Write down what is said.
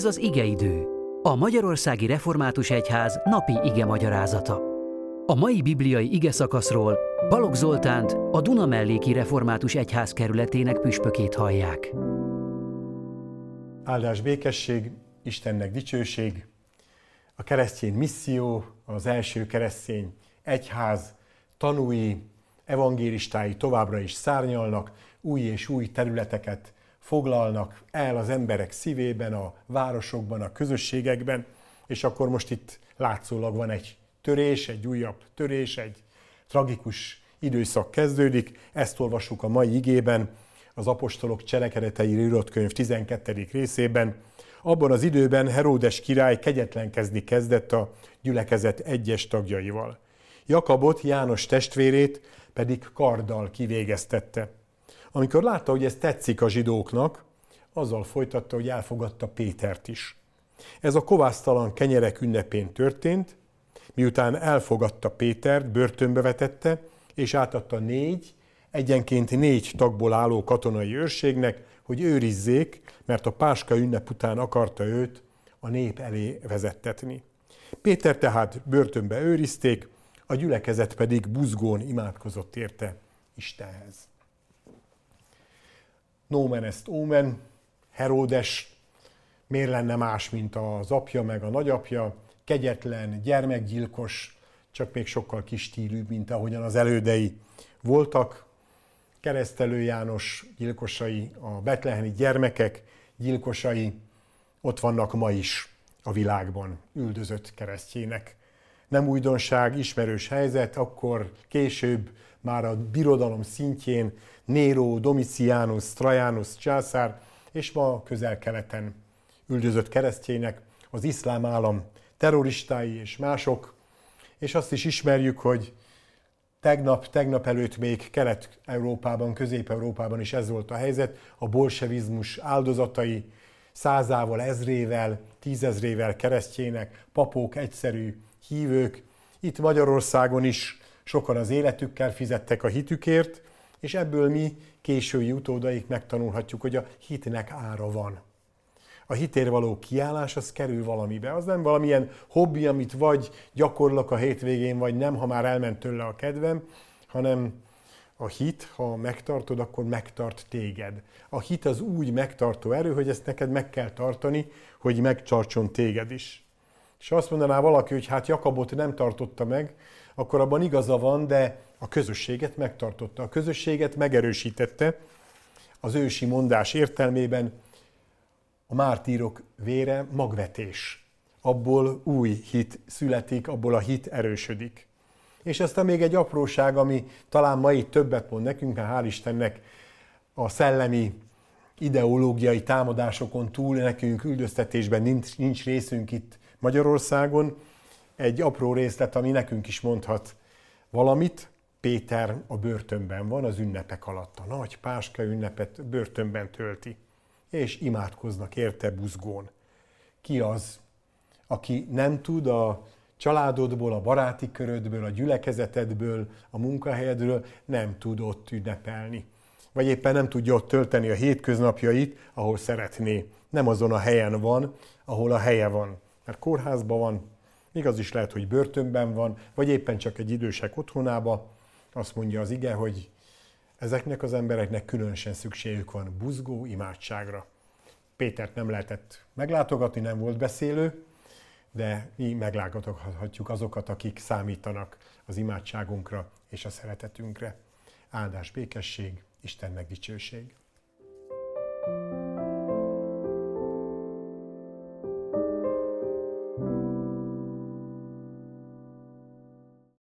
Ez az igeidő, a Magyarországi Református Egyház napi ige magyarázata. A mai bibliai ige szakaszról Balogh Zoltánt, a Duna melléki Református Egyház kerületének püspökét hallják. Áldás békesség, Istennek dicsőség, a keresztény misszió, az első keresztény egyház tanúi, evangélistái továbbra is szárnyalnak, új és új területeket foglalnak el az emberek szívében, a városokban, a közösségekben, és akkor most itt látszólag van egy törés, egy újabb törés, egy tragikus időszak kezdődik. Ezt olvassuk a mai igében, az Apostolok Cselekedetei írott könyv 12. részében. Abban az időben Heródes király kegyetlenkezni kezdett a gyülekezet egyes tagjaival. Jakabot, János testvérét pedig karddal kivégeztette. Amikor látta, hogy ez tetszik a zsidóknak, azzal folytatta, hogy elfogadta Pétert is. Ez a kovásztalan kenyerek ünnepén történt, miután elfogadta Pétert, börtönbe vetette, és átadta egyenként négy tagból álló katonai őrségnek, hogy őrizzék, mert a Páska ünnep után akarta őt a nép elé vezettetni. Péter tehát börtönbe őrizték, a gyülekezet pedig buzgón imádkozott érte Istenhez. Nomen est omen, Heródes miért lenne más, mint az apja meg a nagyapja, kegyetlen, gyermekgyilkos, csak még sokkal kis stílűbb, mint ahogyan az elődei voltak. Keresztelő János gyilkosai, a betlehemi gyermekek gyilkosai ott vannak ma is a világban, üldözött keresztjének. Nem újdonság, ismerős helyzet, akkor később már a birodalom szintjén Néró, Domitianus, Trajanus császár, és ma Közel-Keleten üldözött keresztjének az iszlám állam terroristái és mások. És azt is ismerjük, hogy tegnap előtt még Kelet-Európában, Közép-Európában is ez volt a helyzet, a bolsevizmus áldozatai százával, ezrével, tízezrével keresztjének, papok, egyszerű hívők. Itt Magyarországon is sokan az életükkel fizettek a hitükért, és ebből mi késői utódaik megtanulhatjuk, hogy a hitnek ára van. A hitért való kiállás az kerül valamibe. Az nem valamilyen hobbi, amit vagy gyakorlok a hétvégén, vagy nem, ha már elment tőle a kedvem, hanem a hit, ha megtartod, akkor megtart téged. A hit az úgy megtartó erő, hogy ezt neked meg kell tartani, hogy megtartson téged is. És azt mondaná valaki, hogy hát Jakabot nem tartotta meg, akkor abban igaza van, de a közösséget megtartotta, a közösséget megerősítette. Az ősi mondás értelmében a mártírok vére magvetés. Abból új hit születik, abból a hit erősödik. És aztán még egy apróság, ami talán ma itt többet mond nekünk, mert hál' Istennek a szellemi ideológiai támadásokon túl nekünk üldöztetésben nincs részünk itt Magyarországon. Egy apró részlet, ami nekünk is mondhat valamit. Péter a börtönben van az ünnepek alatt. A nagy Páska ünnepet börtönben tölti. És imádkoznak érte buzgón. Ki az, aki nem tud a családodból, a baráti körödből, a gyülekezetedből, a munkahelyedről nem tud ott ünnepelni? Vagy éppen nem tudja ott tölteni a hétköznapjait, ahol szeretné. Nem azon a helyen van, ahol a helye van. Mert kórházban van, még az is lehet, hogy börtönben van, vagy éppen csak egy idősek otthonába. Azt mondja az ige, hogy ezeknek az embereknek különösen szükségük van buzgó imádságra. Pétert nem lehetett meglátogatni, nem volt beszélő, de mi meglátogathatjuk azokat, akik számítanak az imádságunkra és a szeretetünkre. Áldás békesség, Istennek dicsőség!